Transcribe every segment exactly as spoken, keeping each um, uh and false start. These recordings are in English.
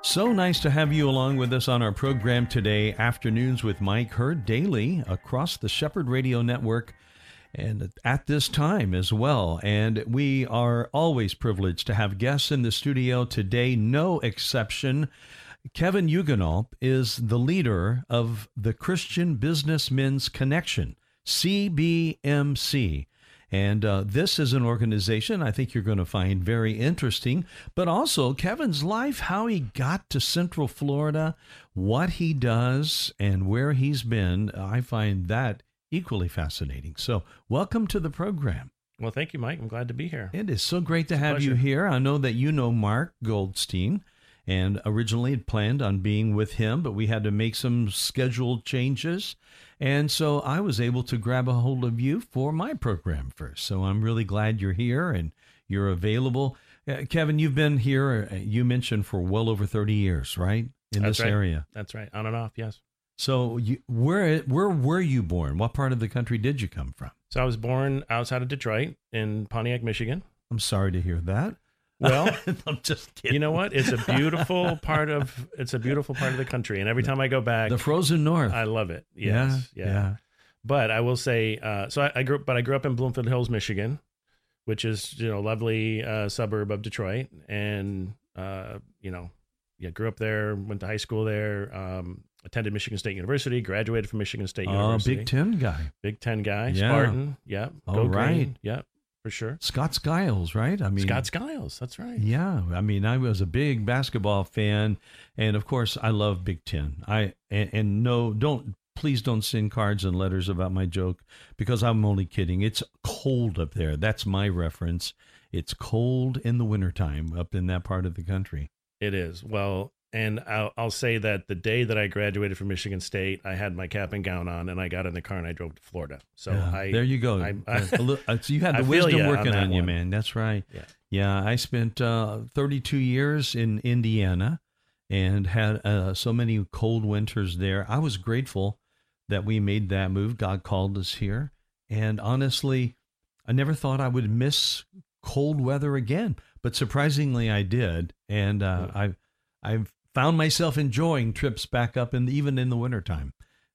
So nice to have you along with us on our program today, Afternoons with Mike, heard daily across the Shepherd Radio Network and at this time as well. And we are always privileged to have guests in the studio today, no exception. Kevin Ulgenalp is the leader of the Christian Businessmen's Connection, C B M C. And uh, this is an organization I think you're going to find very interesting, but also Kevin's life, how he got to Central Florida, what he does, and where he's been. I find that equally fascinating. So welcome to the program. Well, thank you, Mike. I'm glad to be here. It is so great to it's have you here. I know that you know Mark Goldstein, and originally had planned on being with him, but we had to make some scheduled changes. And so I was able to grab a hold of you for my program first. So I'm really glad you're here and you're available. Uh, Kevin, you've been here, you mentioned, for well over thirty years, right? In That's this right. area. That's right. On and off, yes. So you, where where were you born? What part of the country did you come from? So I was born outside of Detroit in Pontiac, Michigan. I'm sorry to hear that. Well, I'm just kidding. You know what? It's a beautiful part of it's a beautiful part of the country, and every time I go back, the frozen north, I love it. Yes, yeah, yeah. yeah. But I will say, uh, so I, I grew, but I grew up in Bloomfield Hills, Michigan, which is you know lovely uh, suburb of Detroit, and uh, you know, yeah, grew up there, went to high school there, um, attended Michigan State University, graduated from Michigan State University. Oh, Big Ten guy, Big Ten guy, yeah. Spartan, yeah, all go right, green, yeah. For sure. Scott Skiles, right? I mean, Scott Skiles. That's right. Yeah. I mean, I was a big basketball fan. And of course, I love Big Ten. I and, and no, don't please don't send cards and letters about my joke because I'm only kidding. It's cold up there. That's my reference. It's cold in the wintertime up in that part of the country. It is. Well, and I'll, I'll say that the day that I graduated from Michigan State, I had my cap and gown on, and I got in the car and I drove to Florida. So yeah, I, there you go. I, I, so you had the I wisdom working on, on you, man. That's right. Yeah, yeah I spent uh, thirty-two years in Indiana and had uh, so many cold winters there. I was grateful that we made that move. God called us here. And honestly, I never thought I would miss cold weather again, but surprisingly I did. And uh, yeah. I I've found myself enjoying trips back up and even in the wintertime.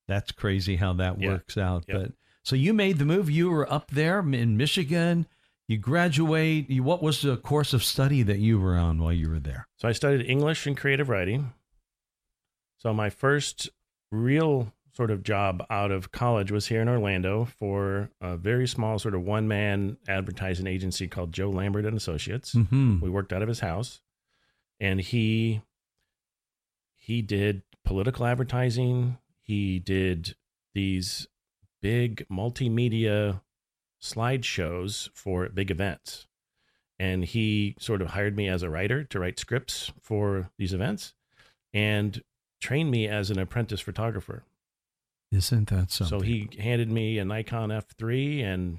That's crazy how that yeah. works out. Yep. But so you made the move. You were up there in Michigan. You graduate. You, what was the course of study that you were on while you were there? So I studied English and creative writing. So my first real sort of job out of college was here in Orlando for a very small sort of one-man advertising agency called Joe Lambert and Associates. Mm-hmm. We worked out of his house, and he... He did political advertising. He did these big multimedia slideshows for big events. And he sort of hired me as a writer to write scripts for these events and trained me as an apprentice photographer. Isn't that something? So he handed me a Nikon F three and...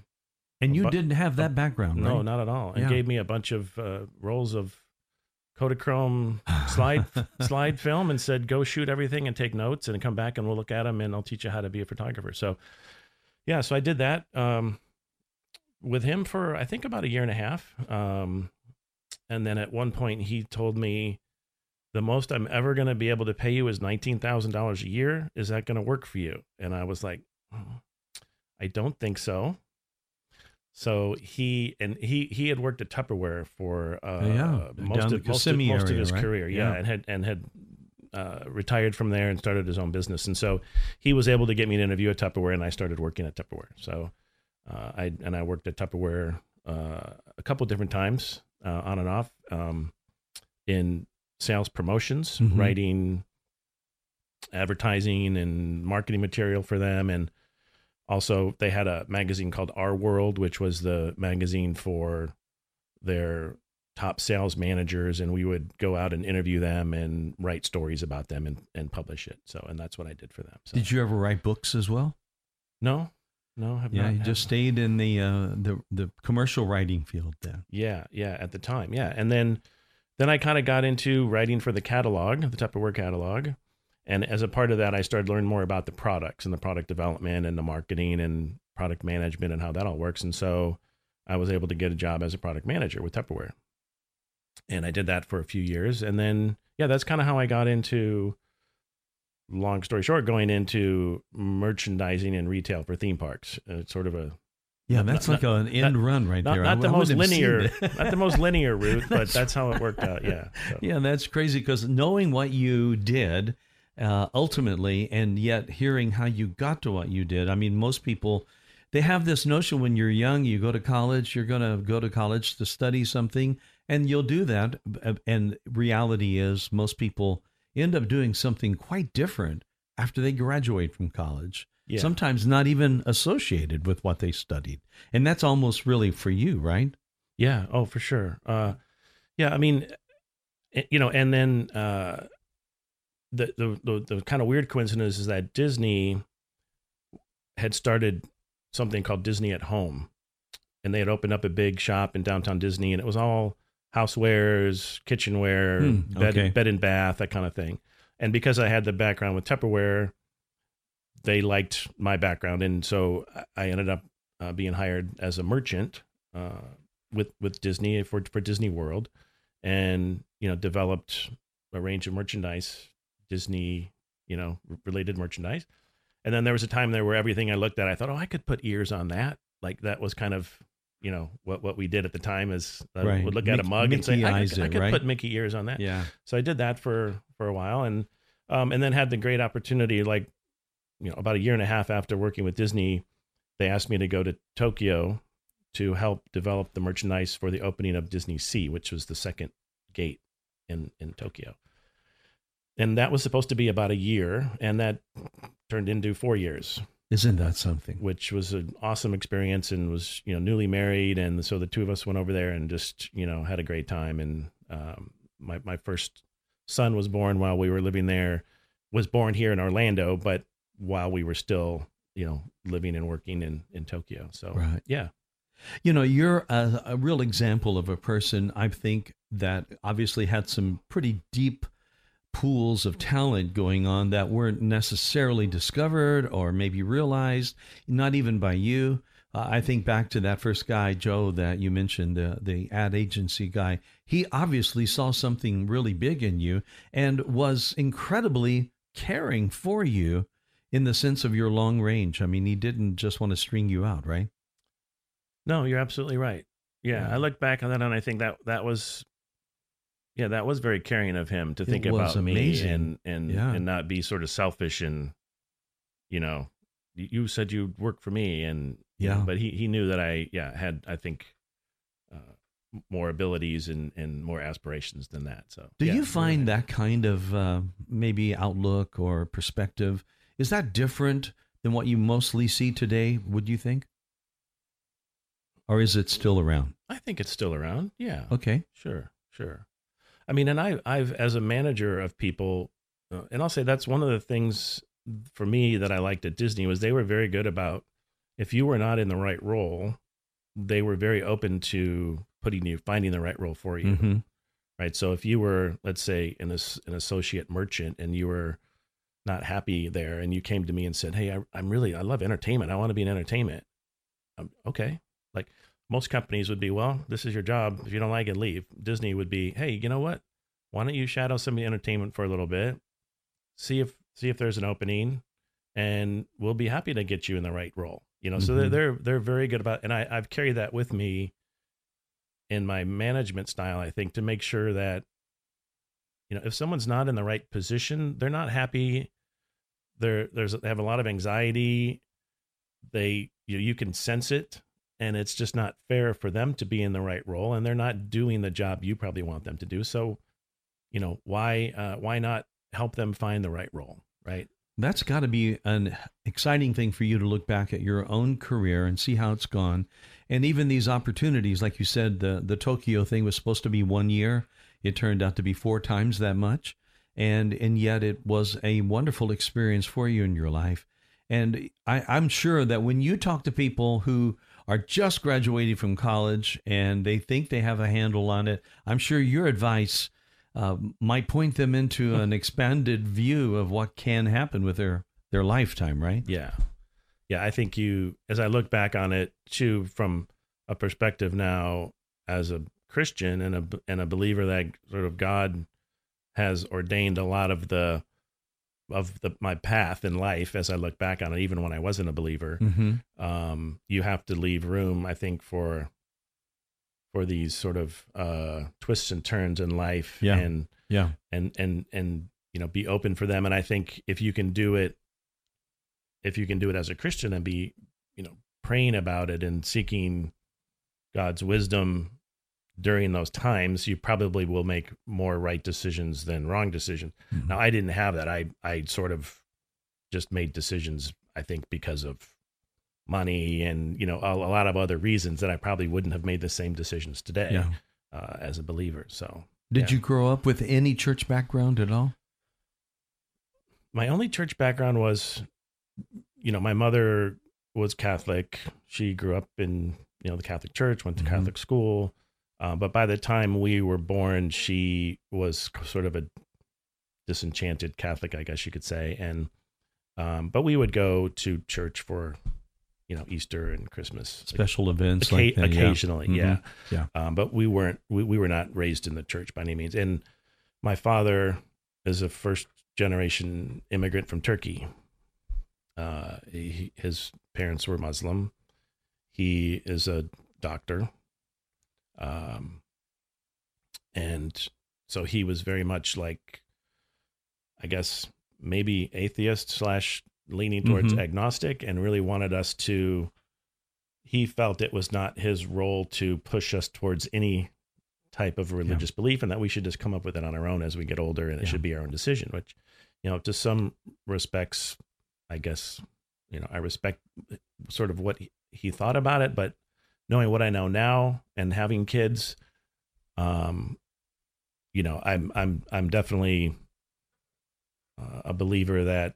And you bu- didn't have that background, right? No, not at all. And yeah. gave me a bunch of uh, rolls of Kodachrome slide slide film and said, go shoot everything and take notes and come back and we'll look at them and I'll teach you how to be a photographer. So yeah, so I did that um, with him for, I think, about a year and a half. Um, and then at one point he told me, the most I'm ever going to be able to pay you is nineteen thousand dollars a year. Is that going to work for you? And I was like, oh, I don't think so. So he and he he had worked at Tupperware for uh, yeah, most, of, most, of, most of his right? career, yeah, yeah, and had and had uh, retired from there and started his own business. And so he was able to get me an interview at Tupperware, and I started working at Tupperware. So uh, I and I worked at Tupperware uh, a couple different times, uh, on and off, um, in sales promotions, mm-hmm. writing advertising and marketing material for them, and also, they had a magazine called Our World, which was the magazine for their top sales managers, and we would go out and interview them and write stories about them and, and publish it. So, and that's what I did for them. So. Did you ever write books as well? No, no, have yeah, not. Yeah, he just stayed in the uh, the the commercial writing field then. Yeah, yeah, at the time, yeah, and then then I kind of got into writing for the catalog, the Tupperware catalog, and as a part of that, I started learning more about the products and the product development and the marketing and product management and how that all works. And so I was able to get a job as a product manager with Tupperware, and I did that for a few years, and then yeah, that's kind of how I got into. Long story short, going into merchandising and retail for theme parks. It's sort of a yeah, that's not, like not, an end not, run right not, there. Not I, the I most linear, not the most linear route, but that's how it worked out. Yeah, so. Yeah, that's crazy because knowing what you did uh, ultimately, and yet hearing how you got to what you did. I mean, most people they have this notion when you're young, you go to college, you're going to go to college to study something, and you'll do that. And reality is, most people end up doing something quite different after they graduate from college, yeah. Sometimes not even associated with what they studied. And that's almost really for you, right? Yeah. Oh, for sure. Uh, yeah. I mean, you know, and then uh, the, the, the, the kind of weird coincidence is that Disney had started something called Disney at Home, and they had opened up a big shop in downtown Disney, and it was all housewares, kitchenware, hmm, bed, okay. bed and bath, that kind of thing. And because I had the background with Tupperware, they liked my background. And so I ended up uh, being hired as a merchant uh, with, with Disney for, for Disney World, and, you know, developed a range of merchandise, Disney, you know, related merchandise. And then there was a time there where everything I looked at, I thought, oh, I could put ears on that. Like that was kind of, you know, what, what we did at the time is I uh, right. would look at Mickey, a mug and Mickey say, I, I could, I could right? put Mickey ears on that. Yeah. So I did that for, for a while, and, um, and then had the great opportunity, like, you know, about a year and a half after working with Disney, they asked me to go to Tokyo to help develop the merchandise for the opening of Disney Sea, which was the second gate in, in Tokyo. And that was supposed to be about a year, and that turned into four years. Isn't that something? Which was an awesome experience, and was, you know, newly married. And so the two of us went over there and just, you know, had a great time. And um, my, my first son was born while we were living there, was born here in Orlando, but while we were still, you know, living and working in, in Tokyo. So, right. Yeah. You know, you're a, a real example of a person, I think, that obviously had some pretty deep pools of talent going on that weren't necessarily discovered or maybe realized, not even by you. Uh, I think back to that first guy, Joe, that you mentioned, the, the ad agency guy. He obviously saw something really big in you and was incredibly caring for you in the sense of your long range. I mean, he didn't just want to string you out, right? No, you're absolutely right. Yeah, yeah. I look back on that and I think that that was... Yeah, that was very caring of him to think about amazing. me and and, yeah. and not be sort of selfish and, you know, you said you'd work for me and yeah, but he, he knew that I yeah had I think uh, more abilities and, and more aspirations than that. So do yeah, you find really. that kind of uh, maybe outlook or perspective, is that different than what you mostly see today? Would you think, or is it still around? I think it's still around. Yeah. Okay. Sure. Sure. I mean, and I, I've, as a manager of people, uh, and I'll say that's one of the things for me that I liked at Disney was they were very good about, if you were not in the right role, they were very open to putting you, finding the right role for you. Mm-hmm. Right. So if you were, let's say an, an associate merchant and you were not happy there and you came to me and said, hey, I, I'm really, I love entertainment. I want to be in entertainment. I'm, okay. Like, most companies would be, well, this is your job. If you don't like it, leave. Disney would be, hey, you know what? Why don't you shadow some of the entertainment for a little bit? See if see if there's an opening, and we'll be happy to get you in the right role. You know, mm-hmm. so they're, they're they're very good about, and I, I've carried that with me in my management style, I think, to make sure that, you know, if someone's not in the right position, they're not happy. They're there's they have a lot of anxiety. They you you can sense it. And it's just not fair for them to be in the right role, and they're not doing the job you probably want them to do. So, you know, why uh, why not help them find the right role, right? That's got to be an exciting thing for you to look back at your own career and see how it's gone. And even these opportunities, like you said, the, the Tokyo thing was supposed to be one year. It turned out to be four times that much. And, and yet it was a wonderful experience for you in your life. And I, I'm sure that when you talk to people who are just graduating from college and they think they have a handle on it, I'm sure your advice uh, might point them into an expanded view of what can happen with their, their lifetime, right? Yeah. Yeah, I think you, as I look back on it, too, from a perspective now as a Christian and a, and a believer that sort of God has ordained a lot of the of the, my path in life as I look back on it, even when I wasn't a believer, mm-hmm. um, you have to leave room, I think, for for these sort of uh, twists and turns in life, yeah. and yeah, and and and you know, be open for them. And I think if you can do it, if you can do it as a Christian and be, you know, praying about it and seeking God's wisdom during those times, you probably will make more right decisions than wrong decisions. Mm-hmm. Now, I didn't have that. I, I sort of just made decisions, I think, because of money and, you know, a, a lot of other reasons that I probably wouldn't have made the same decisions today, yeah. uh, as a believer. So did yeah. you grow up with any church background at all? My only church background was, you know, my mother was Catholic. She grew up in, you know, the Catholic church, went to mm-hmm. Catholic school. Uh, but by the time we were born, she was sort of a disenchanted Catholic, I guess you could say. And um, but we would go to church for, you know, Easter and Christmas, special like, events, oca- like that, occasionally, yeah, mm-hmm. yeah. yeah. Um, but we weren't, we, we were not raised in the church by any means. And my father is a first generation immigrant from Turkey. Uh, he, his parents were Muslim. He is a doctor. Um, and so he was very much like, I guess, maybe atheist slash leaning towards mm-hmm. agnostic, and really wanted us to, he felt it was not his role to push us towards any type of religious yeah. belief, and that we should just come up with it on our own as we get older, and it yeah. should be our own decision, which, you know, to some respects, I guess, you know, I respect sort of what he, he thought about it, but knowing what I know now and having kids, um, you know, I'm, I'm, I'm definitely uh, a believer that,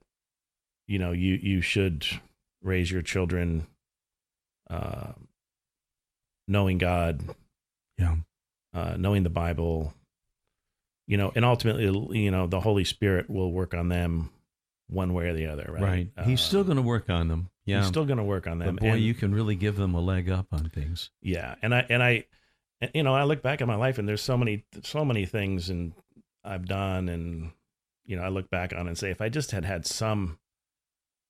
you know, you, you should raise your children, uh, knowing God, yeah, uh, knowing the Bible, you know, and ultimately, you know, the Holy Spirit will work on them one way or the other, right? Right. Uh, he's still going to work on them. Yeah. He's still going to work on them. But boy, and, you can really give them a leg up on things. Yeah. And I, and I, and, you know, I look back at my life and there's so many, so many things and I've done, and, you know, I look back on and say, if I just had had some,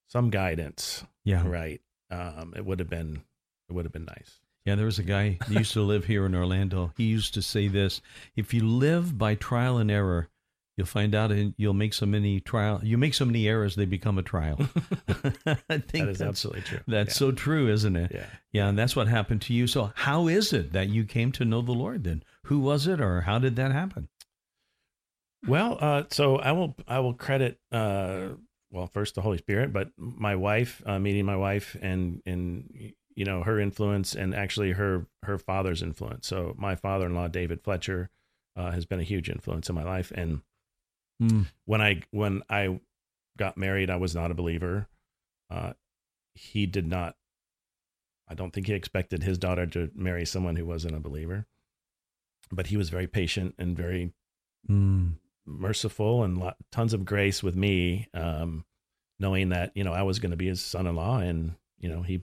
some guidance, yeah, right. Um, it would have been, it would have been nice. Yeah. There was a guy who used to live here in Orlando. He used to say this: if you live by trial and error, you'll find out, and you'll make so many trial. You make so many errors, they become a trial. I think that is absolutely true. That's yeah. so true, isn't it? Yeah. Yeah, and that's what happened to you. So, how is it that you came to know the Lord then? Who was it, or how did that happen? Well, uh, so I will. I will credit. Uh, well, first the Holy Spirit, but my wife, uh, meeting my wife, and and you know, her influence, and actually her her father's influence. So, my father-in-law, David Fletcher, uh, has been a huge influence in my life, and. Mm. When I when I got married, I was not a believer. Uh, he did not. I don't think he expected his daughter to marry someone who wasn't a believer. But he was very patient and very mm. merciful, and lot, tons of grace with me, um, knowing that, you know, I was going to be his son-in-law, and you know he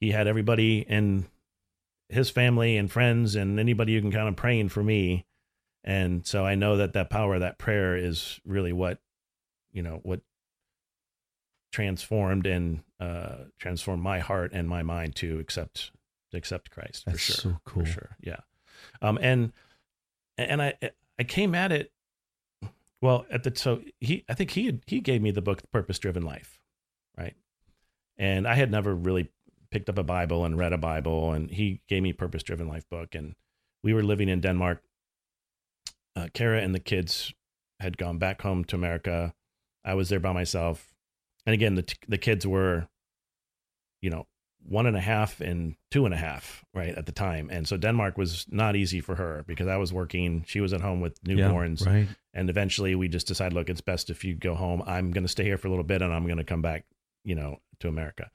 he had everybody in his family and friends and anybody who can kind of praying for me. And so I know that that power of that prayer is really what, you know, what transformed and uh, transformed my heart and my mind to accept to accept Christ. For That's sure. so cool. For sure, yeah. Um, and and I I came at it well at the so he I think he he gave me the book Purpose Driven Life, right? And I had never really picked up a Bible and read a Bible, and he gave me Purpose Driven Life book, and we were living in Denmark. Uh, Kara and the kids had gone back home to America. I was there by myself. And again, the t- the kids were, you know, one and a half and two and a half, right, at the time. And so Denmark was not easy for her because I was working. She was at home with newborns. Yeah, right. And eventually we just decided, look, it's best if you go home. I'm going to stay here for a little bit and I'm going to come back you know, to America.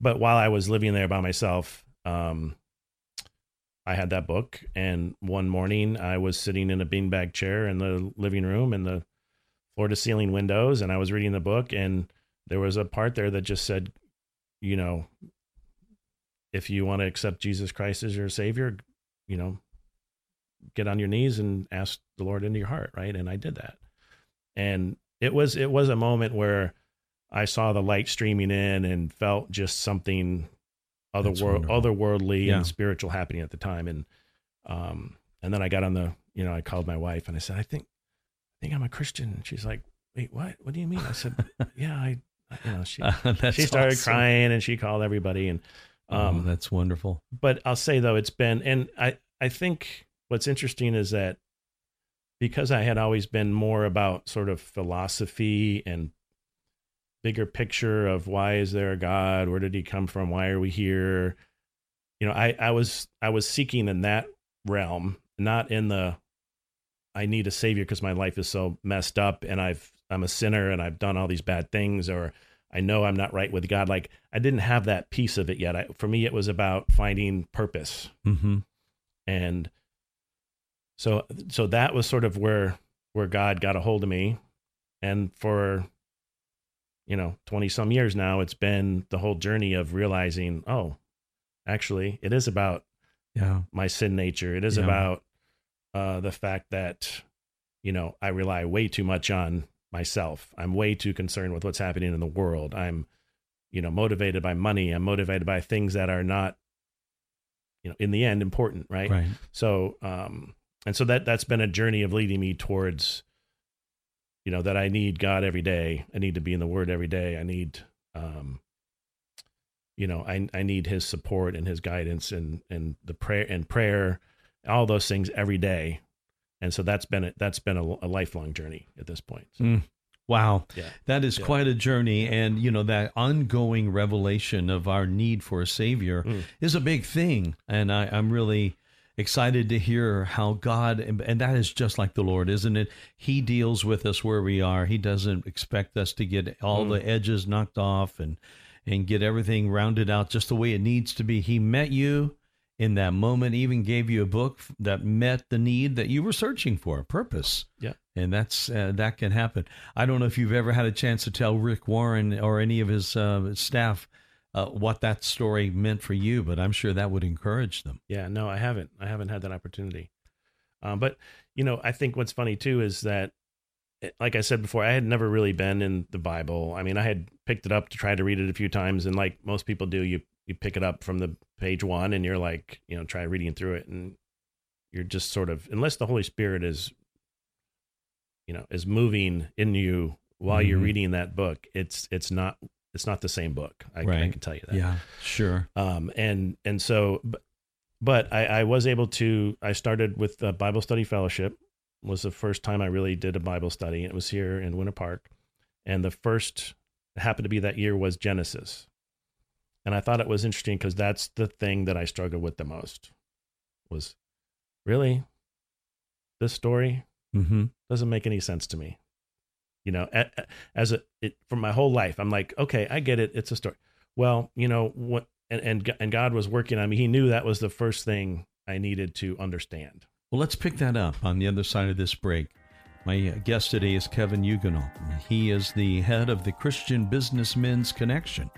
But while I was living there by myself, um, I had that book. And one morning I was sitting in a beanbag chair in the living room in the floor to ceiling windows. And I was reading the book, and there was a part there that just said, you know, if you want to accept Jesus Christ as your savior, you know, get on your knees and ask the Lord into your heart. Right. And I did that. And it was, it was a moment where I saw the light streaming in and felt just something otherworld, otherworldly yeah. and spiritual happening at the time. And, um, and then I got on the, you know, I called my wife and I said, I think, I think I'm a Christian. And she's like, wait, what, what do you mean? I said, yeah, I, you know, she, uh, she started awesome. crying, and she called everybody. And, um, oh, that's wonderful. But I'll say though, it's been, and I, I think what's interesting is that because I had always been more about sort of philosophy and bigger picture of why is there a God? Where did he come from? Why are we here? You know, I, I was, I was seeking in that realm, not in the, I need a savior because my life is so messed up and I've, I'm a sinner and I've done all these bad things, or I know I'm not right with God. Like, I didn't have that piece of it yet. I, for me, it was about finding purpose. Mm-hmm. And so, so that was sort of where, where God got a hold of me. And for, you know, twenty some years now, it's been the whole journey of realizing, oh, actually it is about yeah. my sin nature. It is yeah. about, uh, the fact that, you know, I rely way too much on myself. I'm way too concerned with what's happening in the world. I'm, you know, motivated by money. I'm motivated by things that are not, you know, in the end important. Right. right. So, um, and so that that's been a journey of leading me towards, you know, that I need God every day. I need to be in the Word every day. I need, um, you know, I, I need his support and his guidance and, and the prayer and prayer, all those things every day. And so that's been, a, that's been a, a lifelong journey at this point. So. Mm. Wow. Yeah. That is yeah. quite a journey. And, you know, that ongoing revelation of our need for a Savior mm. is a big thing. And I, I'm really excited to hear how God, and that is just like the Lord, isn't it? He deals with us where we are. He doesn't expect us to get all mm. the edges knocked off and, and get everything rounded out just the way it needs to be. He met you in that moment, even gave you a book that met the need that you were searching for, a purpose. Yeah. And that's, uh, that can happen. I don't know if you've ever had a chance to tell Rick Warren or any of his uh, staff uh, what that story meant for you, but I'm sure that would encourage them. Yeah, no, I haven't. I haven't had that opportunity. Um, but, you know, I think what's funny too, is that, like I said before, I had never really been in the Bible. I mean, I had picked it up to try to read it a few times. And like most people do, you, you pick it up from the page one and you're like, you know, try reading through it. And you're just sort of, unless the Holy Spirit is, you know, is moving in you while mm-hmm. you're reading that book, it's, it's not, it's not the same book. I, right. I can tell you that. Yeah, sure. Um, and, and so, but, but I, I was able to, I started with the Bible Study Fellowship. Was the first time I really did a Bible study. It was here in Winter Park. And the first happened to be that year was Genesis. And I thought it was interesting because that's the thing that I struggled with the most was really this story mm-hmm. doesn't make any sense to me. You know, as a, it, for my whole life, I'm like, okay, I get it. It's a story. Well, you know what, and, and, and God was working on me. He knew that was the first thing I needed to understand. Well, let's pick that up on the other side of this break. My guest today is Kevin Ulgenalp. He is the head of the Christian Businessmen's Connection.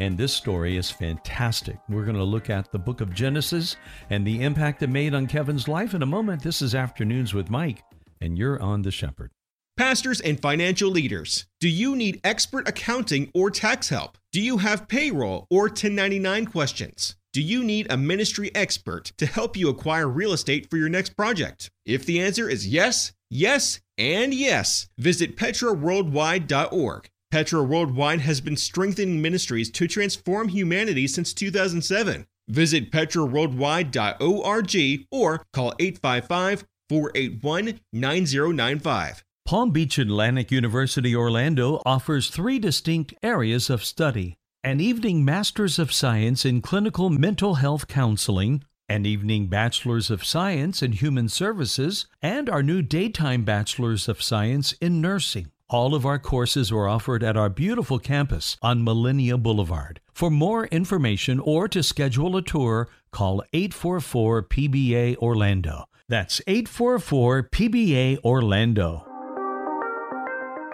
And this story is fantastic. We're going to look at the book of Genesis and the impact it made on Kevin's life in a moment. This is Afternoons with Mike, and you're on The Shepherd. Pastors and financial leaders, do you need expert accounting or tax help? Do you have payroll or ten ninety-nine questions? Do you need a ministry expert to help you acquire real estate for your next project? If the answer is yes, yes, and yes, visit Petra Worldwide dot org. Petra Worldwide has been strengthening ministries to transform humanity since two thousand seven. Visit Petra Worldwide dot org or call eight five five, four eight one, nine zero nine five. Palm Beach Atlantic University Orlando offers three distinct areas of study: an evening Master's of Science in Clinical Mental Health Counseling, an evening Bachelor's of Science in Human Services, and our new daytime Bachelor's of Science in Nursing. All of our courses are offered at our beautiful campus on Millennia Boulevard. For more information or to schedule a tour, call eight four four P B A Orlando. That's eight four four P B A Orlando.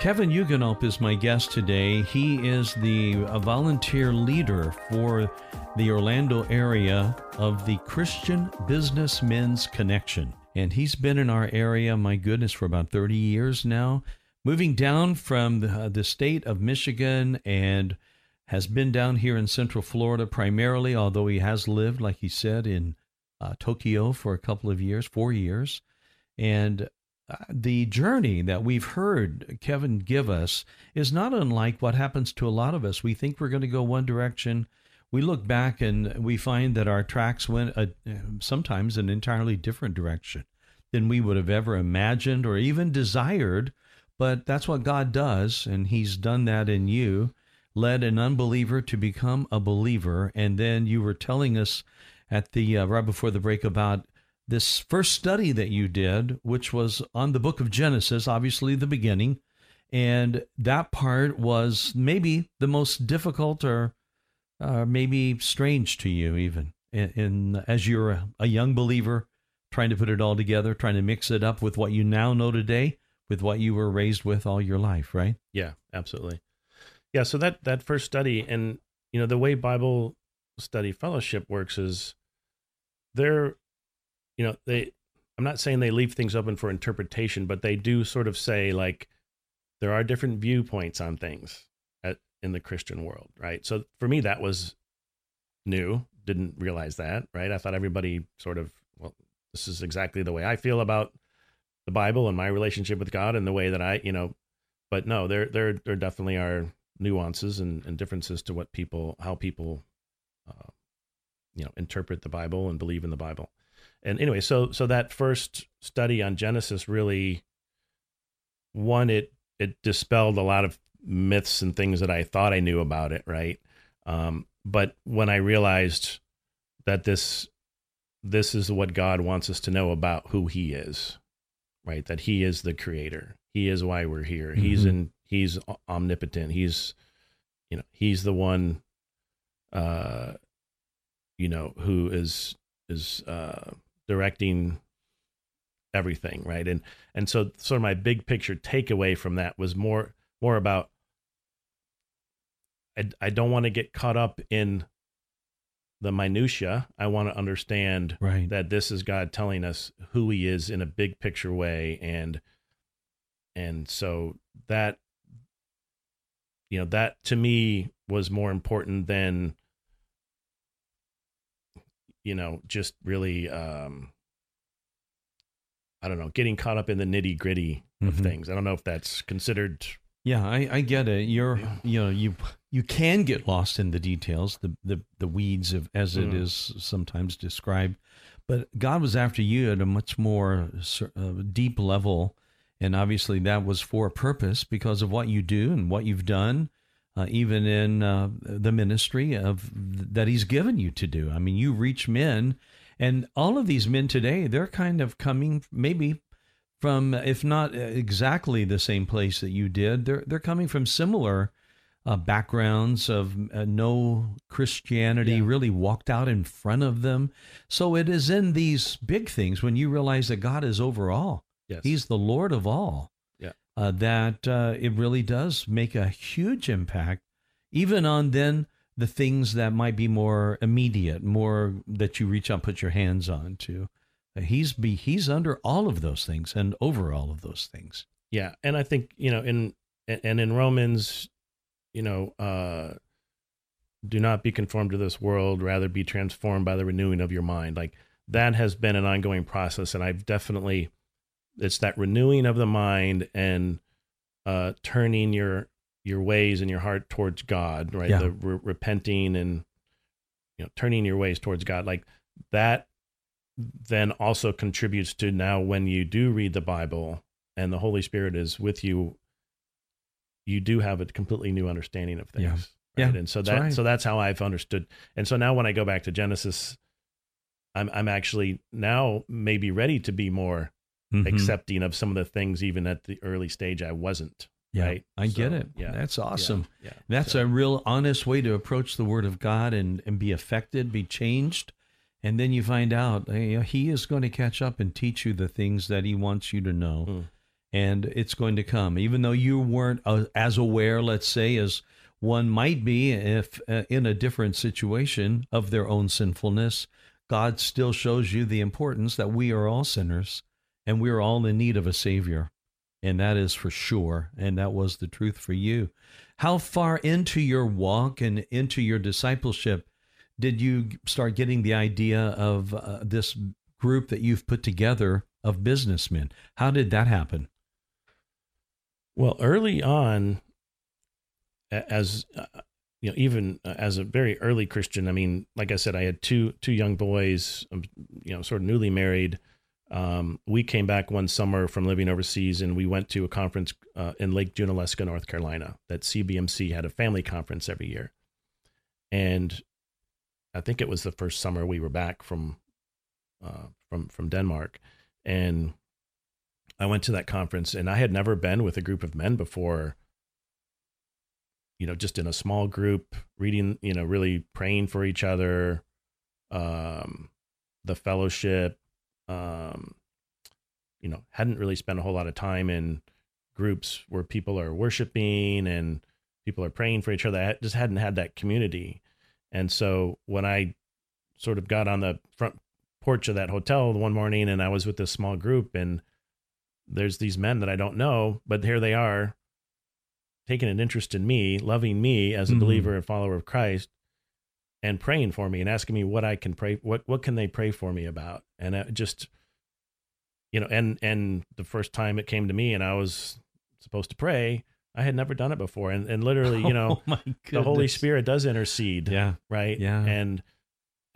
Kevin Ulgenalp is my guest today. He is the uh, volunteer leader for the Orlando area of the Christian Businessmen's Connection. And he's been in our area, my goodness, for about thirty years now, moving down from the, uh, the state of Michigan, and has been down here in Central Florida primarily, although he has lived, like he said, in uh, Tokyo for a couple of years, four years. And Uh, the journey that we've heard Kevin give us is not unlike what happens to a lot of us. We think we're going to go one direction. We look back and we find that our tracks went a, sometimes an entirely different direction than we would have ever imagined or even desired. But that's what God does, and He's done that in you. Led an unbeliever to become a believer. And then you were telling us at the uh, right before the break about this first study that you did, which was on the book of Genesis, obviously the beginning, and that part was maybe the most difficult or uh, maybe strange to you even, in, in as you're a, a young believer trying to put it all together, trying to mix it up with what you now know today, with what you were raised with all your life, right? Yeah, absolutely. Yeah, so that, that first study, and you know the way Bible Study Fellowship works is they're You know, they, I'm not saying they leave things open for interpretation, but they do sort of say, like, there are different viewpoints on things at, in the Christian world, right? So for me, that was new. Didn't realize that, right? I thought everybody sort of, well, this is exactly the way I feel about the Bible and my relationship with God and the way that I, you know, but no, there, there, there definitely are nuances and, and differences to what people, how people, uh, you know, interpret the Bible and believe in the Bible. And anyway, so so that first study on Genesis really, one, it it dispelled a lot of myths and things that I thought I knew about it, right? Um, but when I realized that this this is what God wants us to know about who He is, right? That He is the Creator, He is why we're here, mm-hmm. He's in He's omnipotent, He's you know He's the one, uh, you know who is is uh. directing everything, right? And and so sort of my big picture takeaway from that was more more about I, I don't want to get caught up in the minutia. I want to understand right. that this is God telling us who He is in a big picture way, and and so that you know that to me was more important than you know, just really, um, I don't know, getting caught up in the nitty gritty of mm-hmm. things. I don't know if that's considered. Yeah, I, I get it. You're, yeah. you know, you, you can get lost in the details, the, the, the weeds of, as mm. it is sometimes described, but God was after you at a much more uh, deep level. And obviously that was for a purpose because of what you do and what you've done. Uh, even in uh, the ministry of that He's given you to do. I mean, you reach men, and all of these men today, they're kind of coming maybe from, if not exactly the same place that you did, they're they're coming from similar uh, backgrounds of uh, no Christianity yeah. really walked out in front of them. So it is in these big things when you realize that God is over all. Yes. He's the Lord of all. Uh, that uh, it really does make a huge impact, even on then the things that might be more immediate, more that you reach out, put your hands on to. Uh, he's be he's under all of those things and over all of those things. Yeah, and I think you know, in and in Romans, you know, uh, do not be conformed to this world, rather be transformed by the renewing of your mind. Like that has been an ongoing process, and I've definitely. It's that renewing of the mind and uh, turning your your ways and your heart towards God, right? Yeah. The re- repenting and you know turning your ways towards God, like that, then also contributes to now when you do read the Bible and the Holy Spirit is with you, you do have a completely new understanding of things, yeah. right? Yeah. And so that that's right. so that's how I've understood. And so now when I go back to Genesis, I'm I'm actually now maybe ready to be more. Mm-hmm. Accepting of some of the things, even at the early stage, I wasn't. Yeah, right? I get so, it. Yeah, that's awesome. Yeah, yeah. That's so. a real honest way to approach the Word of God and, and be affected, be changed. And then you find out, you know, He is going to catch up and teach you the things that He wants you to know. Mm. And it's going to come, even though you weren't uh, as aware, let's say, as one might be if uh, in a different situation of their own sinfulness. God still shows you the importance that we are all sinners and we are all in need of a Savior. And that is for sure. And that was the truth for you. How far into your walk and into your discipleship did you start getting the idea of uh, this group that you've put together of businessmen? How did that happen? Well, early on, as uh, you know, even as a very early Christian, I mean, like I said, I had two two young boys, you know, sort of newly married. Um, we came back one summer from living overseas, and we went to a conference uh, in Lake Junaluska, North Carolina. That C B M C had a family conference every year, and I think it was the first summer we were back from uh, from from Denmark, and I went to that conference, and I had never been with a group of men before. You know, just in a small group, reading, you know, really praying for each other, um, the fellowship, um, you know, hadn't really spent a whole lot of time in groups where people are worshiping and people are praying for each other. I just hadn't had that community. And so when I sort of got on the front porch of that hotel one morning and I was with this small group and there's these men that I don't know, but here they are, taking an interest in me, loving me as a mm-hmm. believer and follower of Christ, and praying for me and asking me what I can pray, what, what can they pray for me about? And it just, you know, and, and the first time it came to me and I was supposed to pray, I had never done it before. And, and literally, you know, oh, the Holy Spirit does intercede. Yeah. Right. Yeah. And,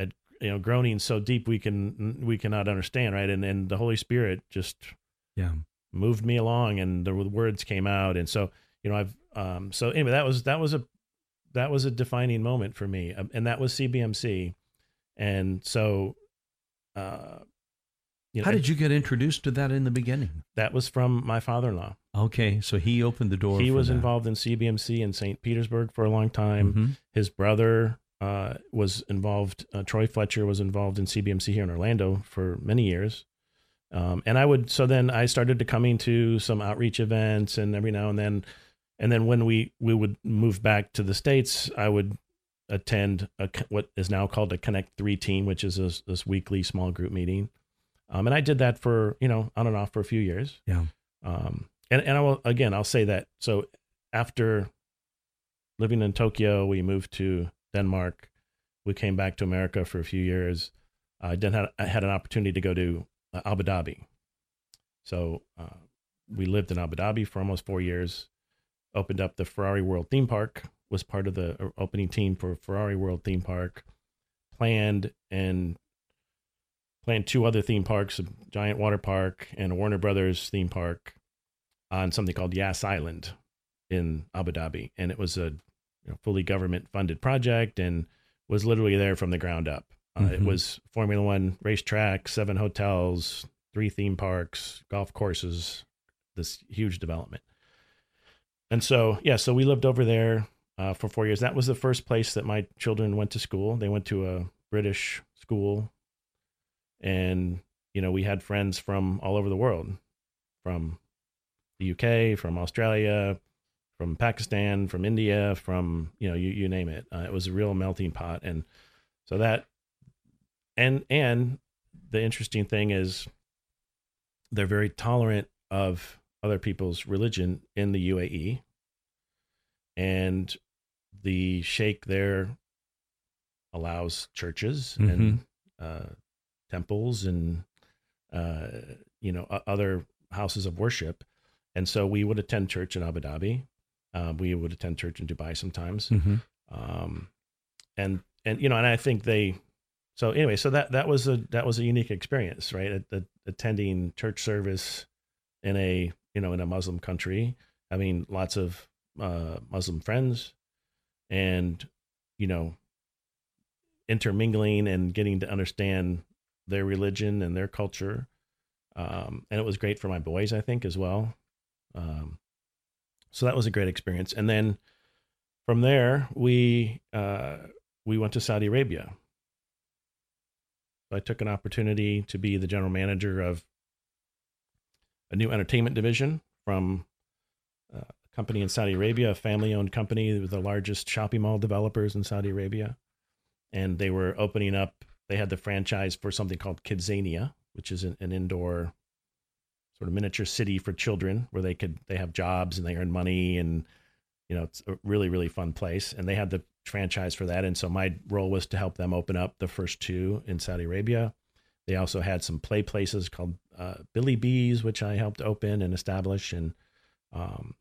at, you know, groaning so deep, we can, we cannot understand. Right. And, and the Holy Spirit just yeah. moved me along and the words came out. And so, you know, I've, Um, so anyway, that was, that was a, that was a defining moment for me. Um, and that was C B M C. And so, uh, you know, how did you get introduced to that in the beginning? That was from my father-in-law. Okay. So he opened the door. He was that. involved in C B M C in Saint Petersburg for a long time. Mm-hmm. His brother, uh, was involved. Uh, Troy Fletcher was involved in C B M C here in Orlando for many years. Um, and I would, so then I started to coming to some outreach events and every now and then, and then when we, we would move back to the States, I would attend a, what is now called a Connect three team, which is a, this weekly small group meeting. Um, and I did that for, you know, on and off for a few years. Yeah. Um, and, and I will, again, I'll say that. So after living in Tokyo, we moved to Denmark. We came back to America for a few years. I then had, I had an opportunity to go to Abu Dhabi. So uh, we lived in Abu Dhabi for almost four years. Opened up the Ferrari World theme park, was part of the opening team for Ferrari World theme park, planned and planned two other theme parks, a giant water park and a Warner Brothers theme park on something called Yas Island in Abu Dhabi. And it was a you know, fully government funded project and was literally there from the ground up. Uh, mm-hmm. It was Formula One racetrack, seven hotels, three theme parks, golf courses, this huge development. And so, yeah, so we lived over there uh, for four years. That was the first place that my children went to school. They went to a British school and, you know, we had friends from all over the world, from the U K, from Australia, from Pakistan, from India, from, you know, you, you name it. Uh, it was a real melting pot. And so that, and, and the interesting thing is they're very tolerant of other people's religion in the U A E, and the sheikh there allows churches mm-hmm. and uh, temples and, uh, you know, other houses of worship. And so we would attend church in Abu Dhabi. Uh, we would attend church in Dubai sometimes. Mm-hmm. Um, and, and, you know, and I think they, so anyway, so that, that was a, that was a unique experience, right? At, at, attending church service in a, you know, in a Muslim country, having lots of uh, Muslim friends and, you know, intermingling and getting to understand their religion and their culture. Um, and it was great for my boys, I think, as well. Um, So that was a great experience. And then from there, we uh, we went to Saudi Arabia. So I took an opportunity to be the general manager of a new entertainment division from a company in Saudi Arabia, a family-owned company with the largest shopping mall developers in Saudi Arabia. And they were opening up, they had the franchise for something called Kidzania, which is an, an indoor sort of miniature city for children where they could, they have jobs and they earn money, and, you know, it's a really, really fun place. And they had the franchise for that. And so my role was to help them open up the first two in Saudi Arabia. They also had some play places called uh, Billy B's, which I helped open and establish. And, um,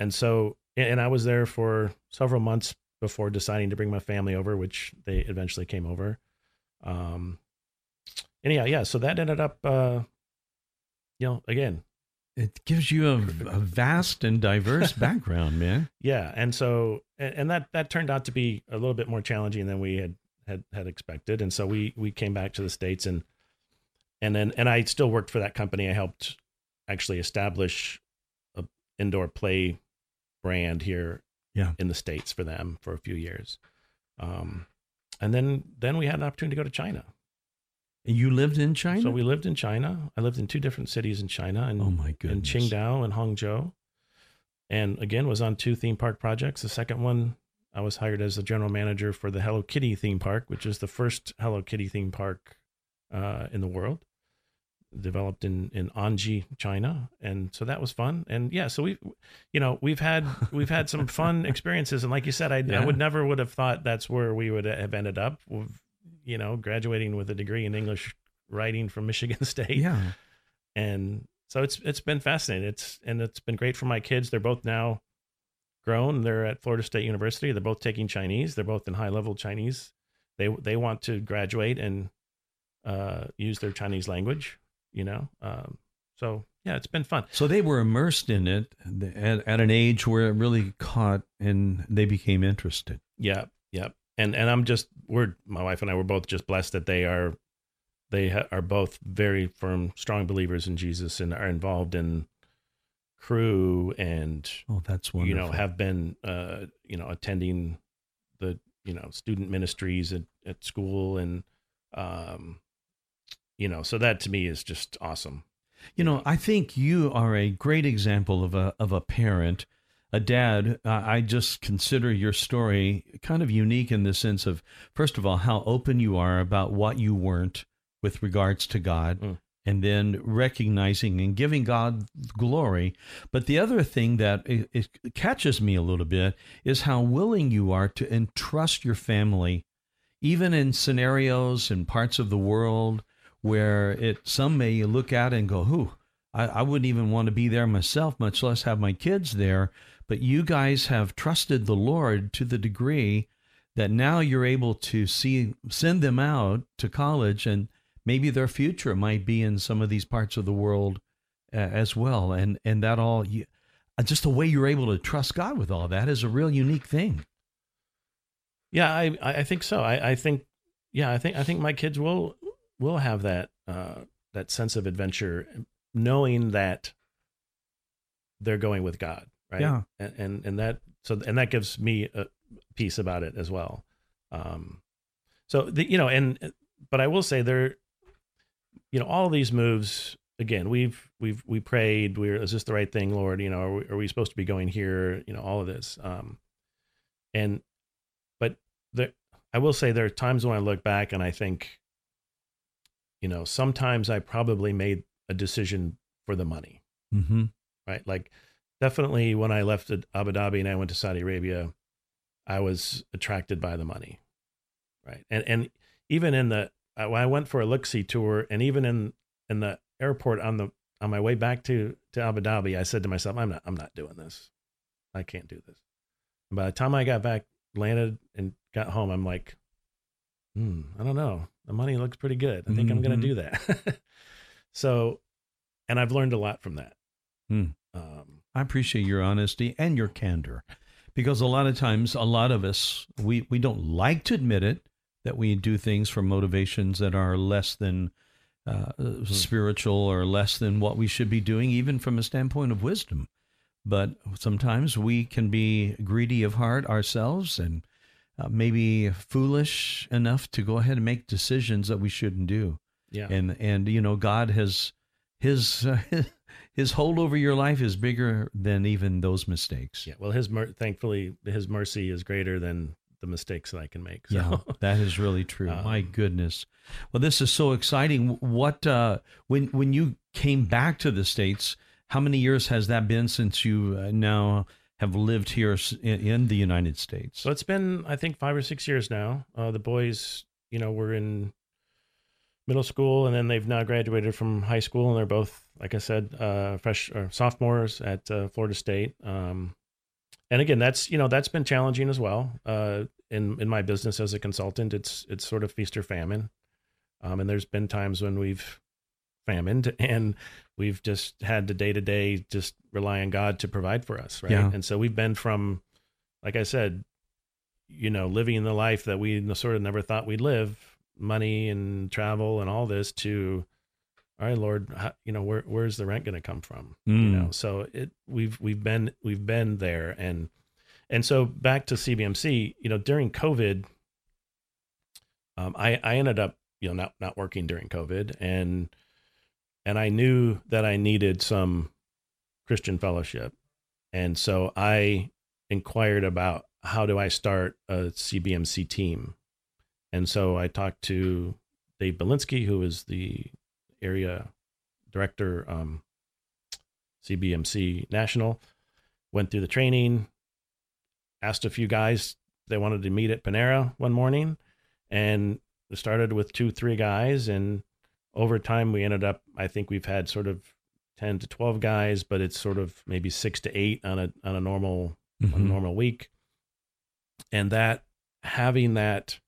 and so, and I was there for several months before deciding to bring my family over, which they eventually came over. Um, anyhow, yeah, so that ended up, uh, you know, again, it gives you a, a vast and diverse background, man. Yeah. And so, and, and that, that turned out to be a little bit more challenging than we had, had, had expected. And so we, we came back to the States, and, and then, and I still worked for that company. I helped actually establish a indoor play brand here yeah. in the States for them for a few years. Um, and then, then we had an opportunity to go to China. And you lived in China? So we lived in China. I lived in two different cities in China, and oh my goodness, in Qingdao and Hangzhou. And again, was on two theme park projects. The second one, I was hired as the general manager for the Hello Kitty theme park, which is the first Hello Kitty theme park uh, in the world, developed in, in Anji, China. And so that was fun. And yeah, so we, you know, we've had, we've had some fun experiences. And like you said, I, yeah. I would never would have thought that's where we would have ended up. We've, you know, graduating with a degree in English writing from Michigan State. Yeah. And so it's, it's been fascinating. It's, and it's been great for my kids. They're both now grown. They're at Florida State University. They're both taking Chinese. They're both in high level Chinese. They, they want to graduate and, uh, use their Chinese language, you know? Um, so yeah, it's been fun. So they were immersed in it at, at an age where it really caught and they became interested. Yeah. Yeah. And and I'm just, we're, my wife and I were both just blessed that they are, they ha- are both very firm, strong believers in Jesus and are involved in crew and, oh, that's wonderful. You know, have been, uh, you know, attending the, you know, student ministries at, at school. And, um, you know, so that to me is just awesome. You know, I think you are a great example of a, of a parent. A dad, uh, I just consider your story kind of unique in the sense of, first of all, how open you are about what you weren't with regards to God, mm. and then recognizing and giving God glory. But the other thing that it, it catches me a little bit is how willing you are to entrust your family, even in scenarios and parts of the world where it some may look at and go, "Who? I, I wouldn't even want to be there myself, much less have my kids there." But you guys have trusted the Lord to the degree that now you're able to see, send them out to college, and maybe their future might be in some of these parts of the world uh, as well. And, and that all, you, just the way you're able to trust God with all that is a real unique thing. Yeah, I, I think so. I, I think, yeah, I think, I think my kids will, will have that, uh, that sense of adventure, knowing that they're going with God. Right. Yeah. And, and, and that, so, and that gives me a piece about it as well. Um, so the, you know, and, but I will say there, you know, all these moves, again, we've, we've, we prayed, we're, is this the right thing, Lord? You know, are we, are we supposed to be going here? You know, all of this. Um, and, but there, I will say there are times when I look back and I think, you know, sometimes I probably made a decision for the money, mm-hmm. right? Like, definitely when I left Abu Dhabi and I went to Saudi Arabia, I was attracted by the money, right? And and even in the, I went for a look-see tour, and even in in the airport on the on my way back to, to Abu Dhabi, I said to myself, I'm not I'm not doing this. I can't do this. And by the time I got back, landed, and got home, I'm like, hmm, I don't know. The money looks pretty good. I think mm-hmm. I'm going to do that. So, and I've learned a lot from that. Mm. Um, I appreciate your honesty and your candor, because a lot of times, a lot of us, we, we don't like to admit it, that we do things for motivations that are less than uh, mm-hmm. spiritual or less than what we should be doing, even from a standpoint of wisdom. But sometimes we can be greedy of heart ourselves and uh, maybe foolish enough to go ahead and make decisions that we shouldn't do. Yeah. And, and you know, God has his uh, his hold over your life is bigger than even those mistakes. Yeah. Well, his mer- thankfully, his mercy is greater than the mistakes that I can make. So. Yeah, that is really true. Um, My goodness. Well, this is so exciting. What uh, when when you came back to the States, how many years has that been since you uh, now have lived here in, in the United States? So it's been, I think, five or six years now. Uh, the boys, you know, were in middle school, and then they've now graduated from high school, and they're both, like I said, uh, fresh or sophomores at uh, Florida State. Um, and again, that's, you know, that's been challenging as well. Uh, in in my business as a consultant, it's it's sort of feast or famine. Um, and there's been times when we've famined, and we've just had to day to day just rely on God to provide for us, right? Yeah. And so we've been from, like I said, you know, living the life that we sort of never thought we'd live, money and travel and all this, to, all right, Lord, how, you know, where, where's the rent going to come from? Mm. You know, so it, we've, we've been, we've been there. And, and so back to C B M C, you know, during COVID, um, I, I ended up, you know, not, not working during COVID, and, and I knew that I needed some Christian fellowship. And so I inquired about, how do I start a C B M C team? And so I talked to Dave Belinsky, who is the area director, um, C B M C National, went through the training, asked a few guys, they wanted to meet at Panera one morning, and it started with two, three guys. And over time we ended up, I think we've had sort of ten to twelve guys, but it's sort of maybe six to eight on a, on a normal, mm-hmm. on a normal week. And that having that,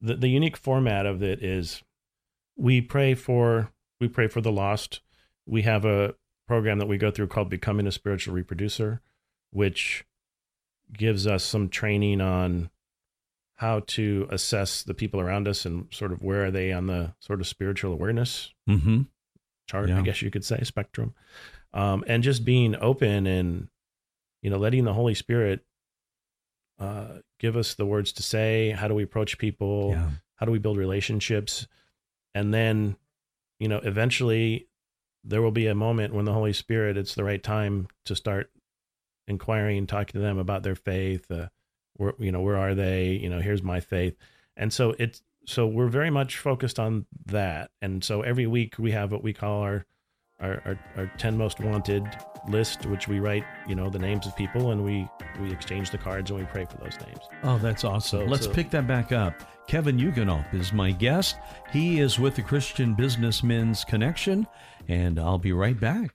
The, the unique format of it is we pray for we pray for the lost. We have a program that we go through called Becoming a Spiritual Reproducer, which gives us some training on how to assess the people around us and sort of where are they on the sort of spiritual awareness mm-hmm. chart, yeah. I guess you could say, spectrum. Um, and just being open and, you know, letting the Holy Spirit uh, give us the words to say, how do we approach people? Yeah. How do we build relationships? And then, you know, eventually there will be a moment when the Holy Spirit, it's the right time to start inquiring, talking to them about their faith. Uh, where, you know, where are they? You know, here's my faith. And so it's, so we're very much focused on that. And so every week we have what we call our, Our, our, our ten most wanted list, which we write, you know, the names of people, and we, we exchange the cards and we pray for those names. Oh, that's awesome. So, Let's so. pick that back up. Kevin Ulgenalp is my guest. He is with the Christian Businessmen's Connection, and I'll be right back.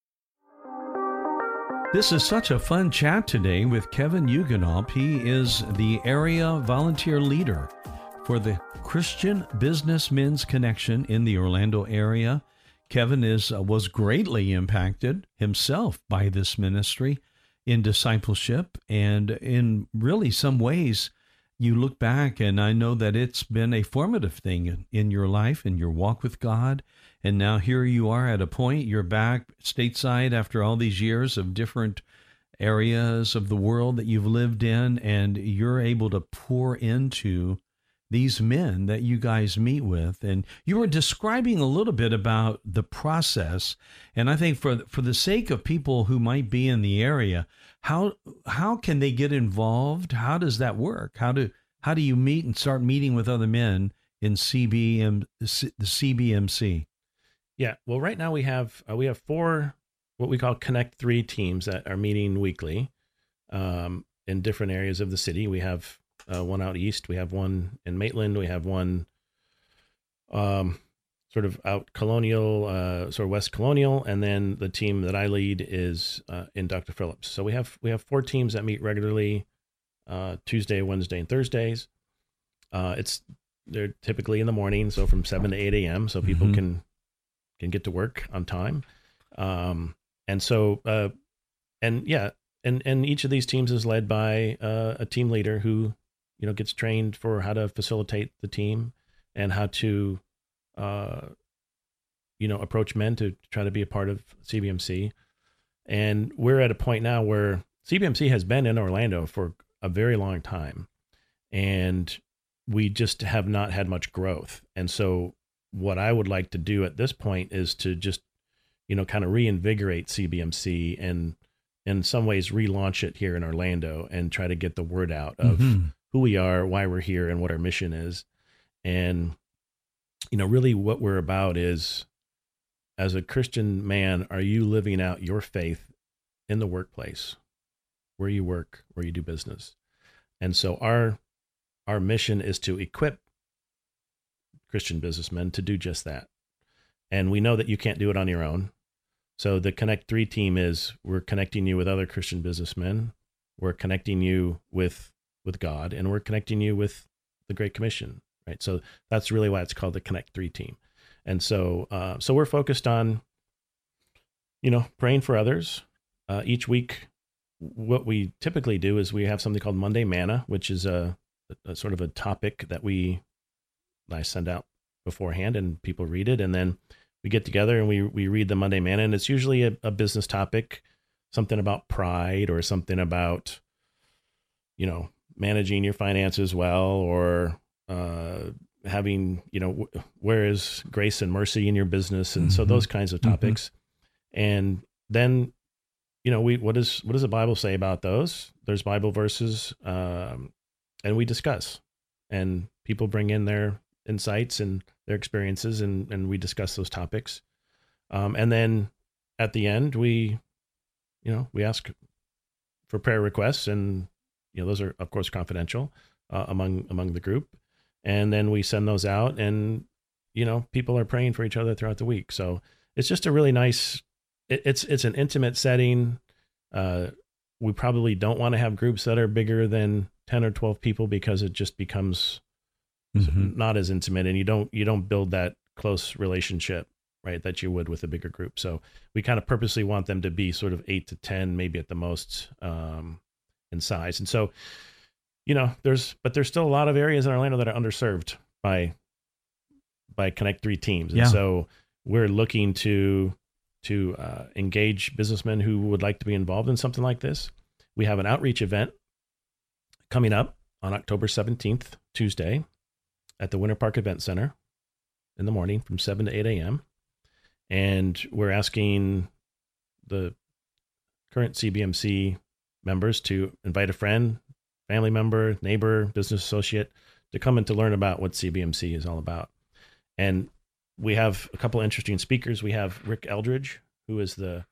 This is such a fun chat today with Kevin Ulgenalp. He is the area volunteer leader for the Christian Businessmen's Connection in the Orlando area. Kevin is uh, was greatly impacted himself by this ministry in discipleship, and in really some ways, you look back, and I know that it's been a formative thing in, in your life, in your walk with God, and now here you are at a point, you're back stateside after all these years of different areas of the world that you've lived in, and you're able to pour into these men that you guys meet with. And you were describing a little bit about the process. And I think for for the sake of people who might be in the area, how how can they get involved? How does that work? How do how do you meet and start meeting with other men in C B M C? Yeah, well, right now we have uh, we have four what we call Connect Three teams that are meeting weekly um, in different areas of the city. We have Uh, one out east, we have one in Maitland, we have one um, sort of out colonial, uh, sort of west colonial, and then the team that I lead is uh, in Doctor Phillips. So we have we have four teams that meet regularly uh, Tuesday, Wednesday, and Thursdays. Uh, it's they're typically in the morning, so from seven to eight a.m. so people mm-hmm. can can get to work on time. Um, and so, uh, and yeah, and and each of these teams is led by uh, a team leader who, you know, gets trained for how to facilitate the team and how to, uh, you know, approach men to try to be a part of C B M C. And we're at a point now where C B M C has been in Orlando for a very long time, and we just have not had much growth. And so what I would like to do at this point is to just, you know, kind of reinvigorate C B M C and in some ways relaunch it here in Orlando and try to get the word out of mm-hmm. who we are, why we're here, and what our mission is. And, you know, really what we're about is, as a Christian man, are you living out your faith in the workplace, where you work, where you do business? And so our our mission is to equip Christian businessmen to do just that. And we know that you can't do it on your own. So the Connect three team is, we're connecting you with other Christian businessmen, we're connecting you with with God, and we're connecting you with the Great Commission, right? So that's really why it's called the Connect three team. And so, uh, so we're focused on, you know, praying for others. Uh, each week, what we typically do is we have something called Monday Manna, which is a, a, a sort of a topic that we, I send out beforehand and people read it. And then we get together and we, we read the Monday Manna, and it's usually a, a business topic, something about pride or something about, you know, managing your finances well, or, uh, having, you know, where is grace and mercy in your business? And mm-hmm. so those kinds of topics. Mm-hmm. And then, you know, we, what is, what does the Bible say about those? There's Bible verses, um, and we discuss, and people bring in their insights and their experiences, and, and we discuss those topics. Um, and then at the end, we, you know, we ask for prayer requests, and, you know, those are of course confidential, uh, among, among the group. And then we send those out, and, you know, people are praying for each other throughout the week. So it's just a really nice, it, it's, it's an intimate setting. Uh, we probably don't want to have groups that are bigger than ten or twelve people, because it just becomes mm-hmm. not as intimate, and you don't, you don't build that close relationship, right, that you would with a bigger group. So we kind of purposely want them to be sort of eight to ten, maybe at the most, um, in size. And so, you know, there's, but there's still a lot of areas in Orlando that are underserved by, by Connect three teams. And yeah. so we're looking to, to uh, engage businessmen who would like to be involved in something like this. We have an outreach event coming up on October seventeenth, Tuesday, at the Winter Park Event Center in the morning from seven to eight a.m. And we're asking the current C B M C members to invite a friend, family member, neighbor, business associate to come in to learn about what C B M C is all about. And we have a couple of interesting speakers. We have Rick Eldridge, who is the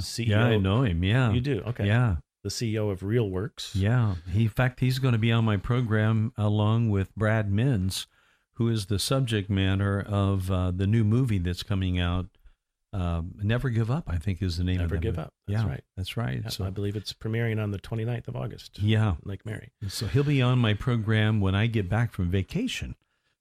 C E O. Yeah, I know him. Yeah. You do? Okay. Yeah. The C E O of Real Works. Yeah. He, in fact, he's going to be on my program along with Brad Minns, who is the subject matter of uh, the new movie that's coming out. Uh, Never Give Up, I think, is the name Never of it. Never Give Up. That's yeah, right. That's right. Yeah, so I believe it's premiering on the twenty-ninth of August. Yeah. Lake Mary. So he'll be on my program when I get back from vacation.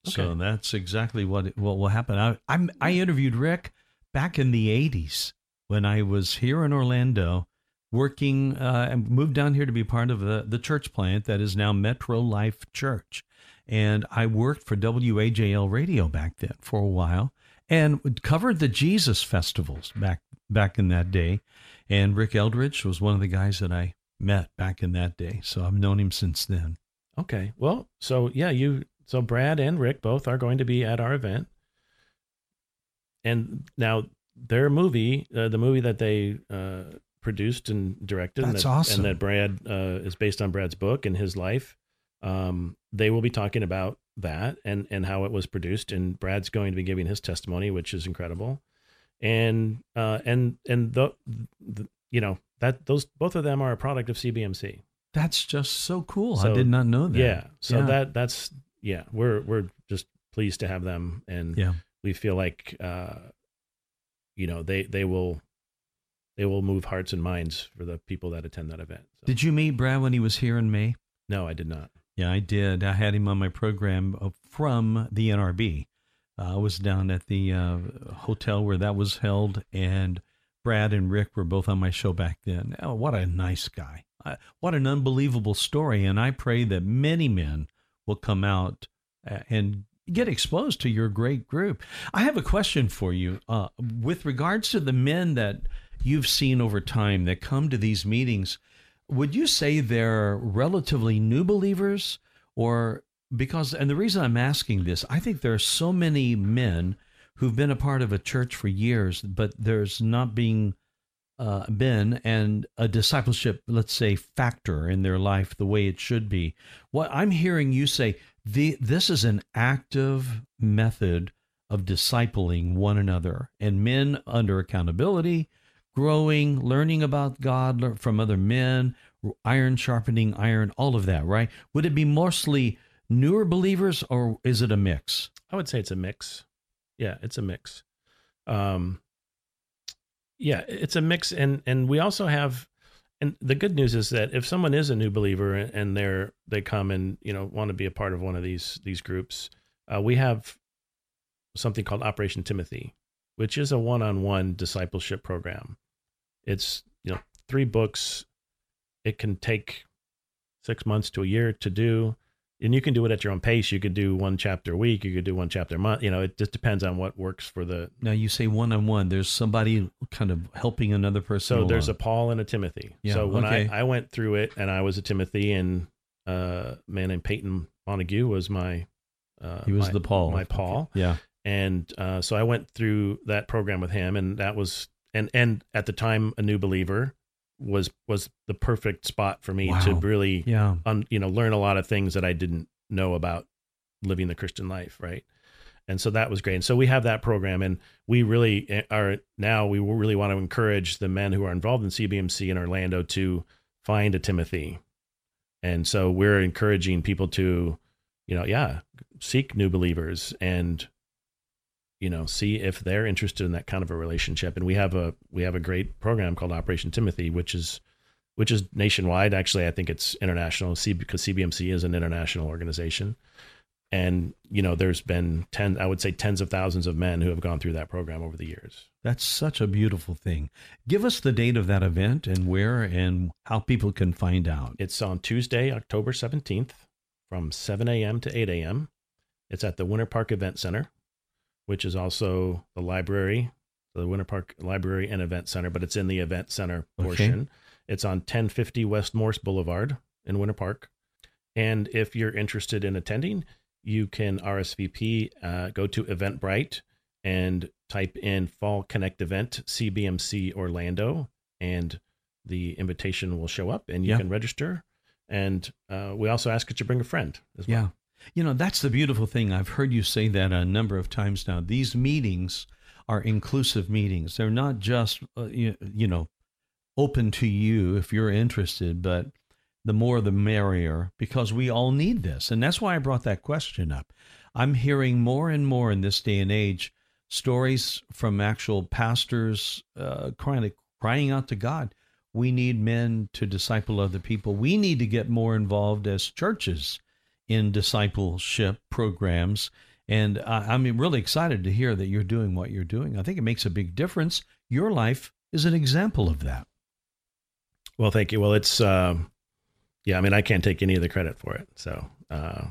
Okay. So that's exactly what, it, what will happen. I, I'm, I interviewed Rick back in the eighties when I was here in Orlando working uh, and moved down here to be part of the, the church plant that is now Metro Life Church. And I worked for W A J L Radio back then for a while, and covered the Jesus festivals back back in that day. And Rick Eldridge was one of the guys that I met back in that day. So I've known him since then. Okay. Well, so yeah, you, so Brad and Rick both are going to be at our event. And now their movie, uh, the movie that they uh, produced and directed. That's and that, awesome. And that Brad uh, is based on Brad's book and his life. Um, they will be talking about that and, and how it was produced. And Brad's going to be giving his testimony, which is incredible. And, uh, and, and the, the, you know, that those, both of them are a product of C B M C. That's just so cool. So, I did not know that. Yeah. So yeah. that, that's, yeah, we're, we're just pleased to have them. And yeah. we feel like, uh, you know, they, they will, they will move hearts and minds for the people that attend that event. So. Did you meet Brad when he was here in May? No, I did not. Yeah, I did. I had him on my program from the N R B. Uh, I was down at the uh, hotel where that was held, and Brad and Rick were both on my show back then. Oh, what a nice guy. Uh, what an unbelievable story. And I pray that many men will come out and get exposed to your great group. I have a question for you. Uh, with regards to the men that you've seen over time that come to these meetings, would you say they're relatively new believers? Or because, and the reason I'm asking this, I think there are so many men who've been a part of a church for years, but there's not being uh, been and a discipleship, let's say, factor in their life the way it should be. What I'm hearing you say, the, this is an active method of discipling one another, and men under accountability, growing, learning about God from other men, iron sharpening iron, all of that, right? Would it be mostly newer believers, or is it a mix? I would say it's a mix. Yeah, it's a mix. Um, yeah, it's a mix. And, and we also have, and the good news is that if someone is a new believer and they're, they come and, you know, want to be a part of one of these, these groups, uh, we have something called Operation Timothy, which is a one-on-one discipleship program. It's, you know, three books. It can take six months to a year to do, and you can do it at your own pace. You could do one chapter a week. You could do one chapter a month. You know, it just depends on what works for the. Now you say one-on-one. There's somebody kind of helping another person. So along. There's a Paul and a Timothy. Yeah, so when okay. I, I went through it, and I was a Timothy, and uh, a man named Peyton Montague was my. Uh, he was my, the Paul. My Paul. Yeah. And uh, so I went through that program with him, and that was, and, and at the time, a new believer was, was the perfect spot for me wow. to really, yeah. um, you know, learn a lot of things that I didn't know about living the Christian life. Right. And so that was great. And so we have that program, and we really are now, we really want to encourage the men who are involved in C B M C in Orlando to find a Timothy. And so we're encouraging people to, you know, yeah, seek new believers and, you know, see if they're interested in that kind of a relationship. And we have a, we have a great program called Operation Timothy, which is, which is nationwide. Actually, I think it's international C, because C B M C is an international organization. And, you know, there's been ten, I would say tens of thousands of men who have gone through that program over the years. That's such a beautiful thing. Give us the date of that event and where and how people can find out. It's on Tuesday, October seventeenth from seven a.m. to eight a.m. It's at the Winter Park Event Center, which is also the library, the Winter Park Library and Event Center, but it's in the event center portion. Okay. It's on ten fifty West Morse Boulevard in Winter Park. And if you're interested in attending, you can R S V P, uh, go to Eventbrite and type in Fall Connect Event, C B M C Orlando, and the invitation will show up, and you yeah. can register. And uh, we also ask that you bring a friend as well. Yeah. You know, that's the beautiful thing. I've heard you say that a number of times now. These meetings are inclusive meetings. They're not just, uh, you, you know, open to you if you're interested, but the more the merrier, because we all need this. And that's why I brought that question up. I'm hearing more and more in this day and age stories from actual pastors uh, crying, crying out to God. We need men to disciple other people. We need to get more involved as churches in discipleship programs. And uh, I'm really excited to hear that you're doing what you're doing. I think it makes a big difference. Your life is an example of that. Well, thank you. Well, it's, uh, yeah, I mean, I can't take any of the credit for it. So, uh,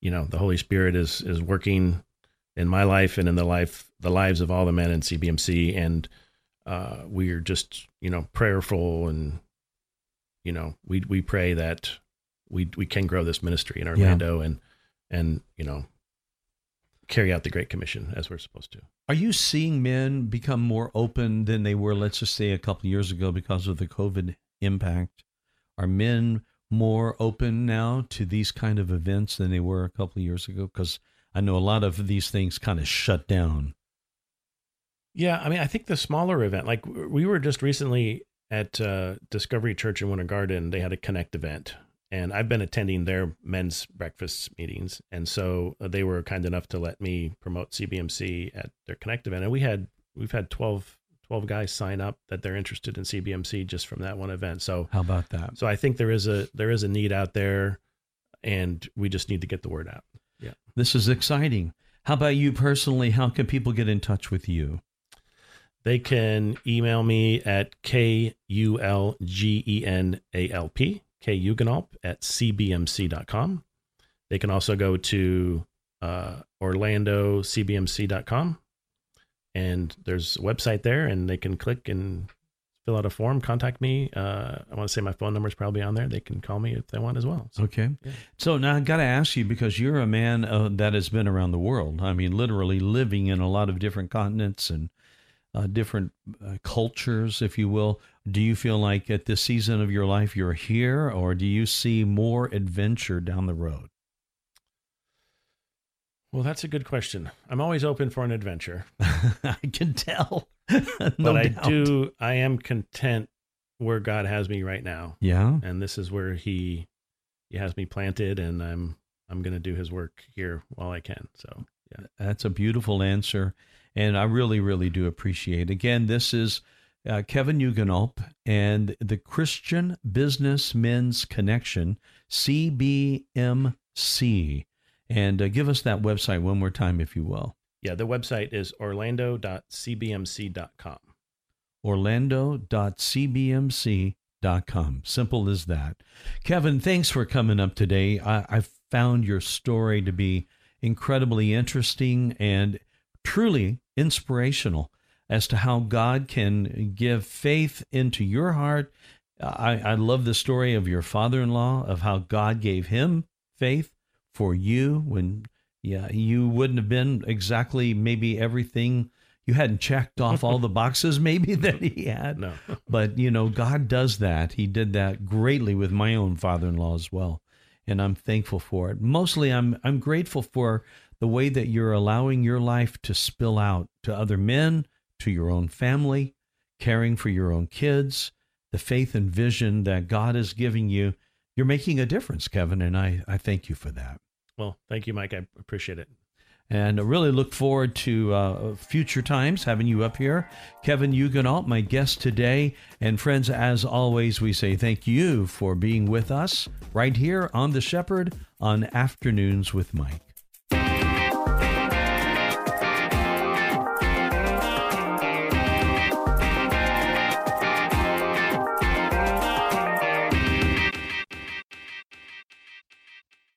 you know, the Holy Spirit is, is working in my life and in the life, the lives of all the men in C B M C. And uh, we are just, you know, prayerful, and, you know, we, we pray that we we can grow this ministry in Orlando yeah. and, and, you know, carry out the Great Commission as we're supposed to. Are you seeing men become more open than they were, let's just say, a couple of years ago because of the COVID impact? Are men more open now to these kind of events than they were a couple of years ago? Because I know a lot of these things kind of shut down. Yeah, I mean, I think the smaller event, like we were just recently at uh, Discovery Church in Winter Garden, they had a Connect event. And I've been attending their men's breakfast meetings. And so they were kind enough to let me promote C B M C at their Connect event. And we had, we've had 12, twelve guys sign up that they're interested in C B M C just from that one event. So how about that? So I think there is a, there is a need out there, and we just need to get the word out. Yeah. This is exciting. How about you personally? How can people get in touch with you? They can email me at K U L G E N A L P, K-Ugenalp at C B M C dot com. They can also go to uh, Orlando C B M C dot com, and there's a website there, and they can click and fill out a form, contact me. Uh, I want to say my phone number is probably on there. They can call me if they want as well. So, okay. Yeah. So now I got to ask you, because you're a man uh, that has been around the world. I mean, literally living in a lot of different continents and uh, different uh, cultures, if you will. Do you feel like at this season of your life you're here, or do you see more adventure down the road? Well, that's a good question. I'm always open for an adventure. I can tell. no but I doubt. do, I am content where God has me right now. Yeah. And this is where he, he has me planted, and I'm, I'm going to do his work here while I can. So yeah, that's a beautiful answer. And I really, really do appreciate. Again, this is uh, Kevin Ulgenalp and the Christian Businessmen's Connection, C B M C. And uh, give us that website one more time, if you will. Yeah, the website is orlando dot c b m c dot com. orlando dot c b m c dot com. Simple as that. Kevin, thanks for coming up today. I, I found your story to be incredibly interesting and truly inspirational as to how God can give faith into your heart. I, I love the story of your father-in-law, of how God gave him faith for you when yeah, you wouldn't have been exactly maybe everything. You hadn't checked off all the boxes maybe that he had. No. But, you know, God does that. He did that greatly with my own father-in-law as well, and I'm thankful for it. Mostly I'm I'm grateful for the way that you're allowing your life to spill out to other men, to your own family, caring for your own kids, the faith and vision that God is giving you. You're making a difference, Kevin, and I, I thank you for that. Well, thank you, Mike. I appreciate it. And I really look forward to uh, future times having you up here. Kevin Ulgenalp, my guest today. And friends, as always, we say thank you for being with us right here on The Shepherd on Afternoons with Mike.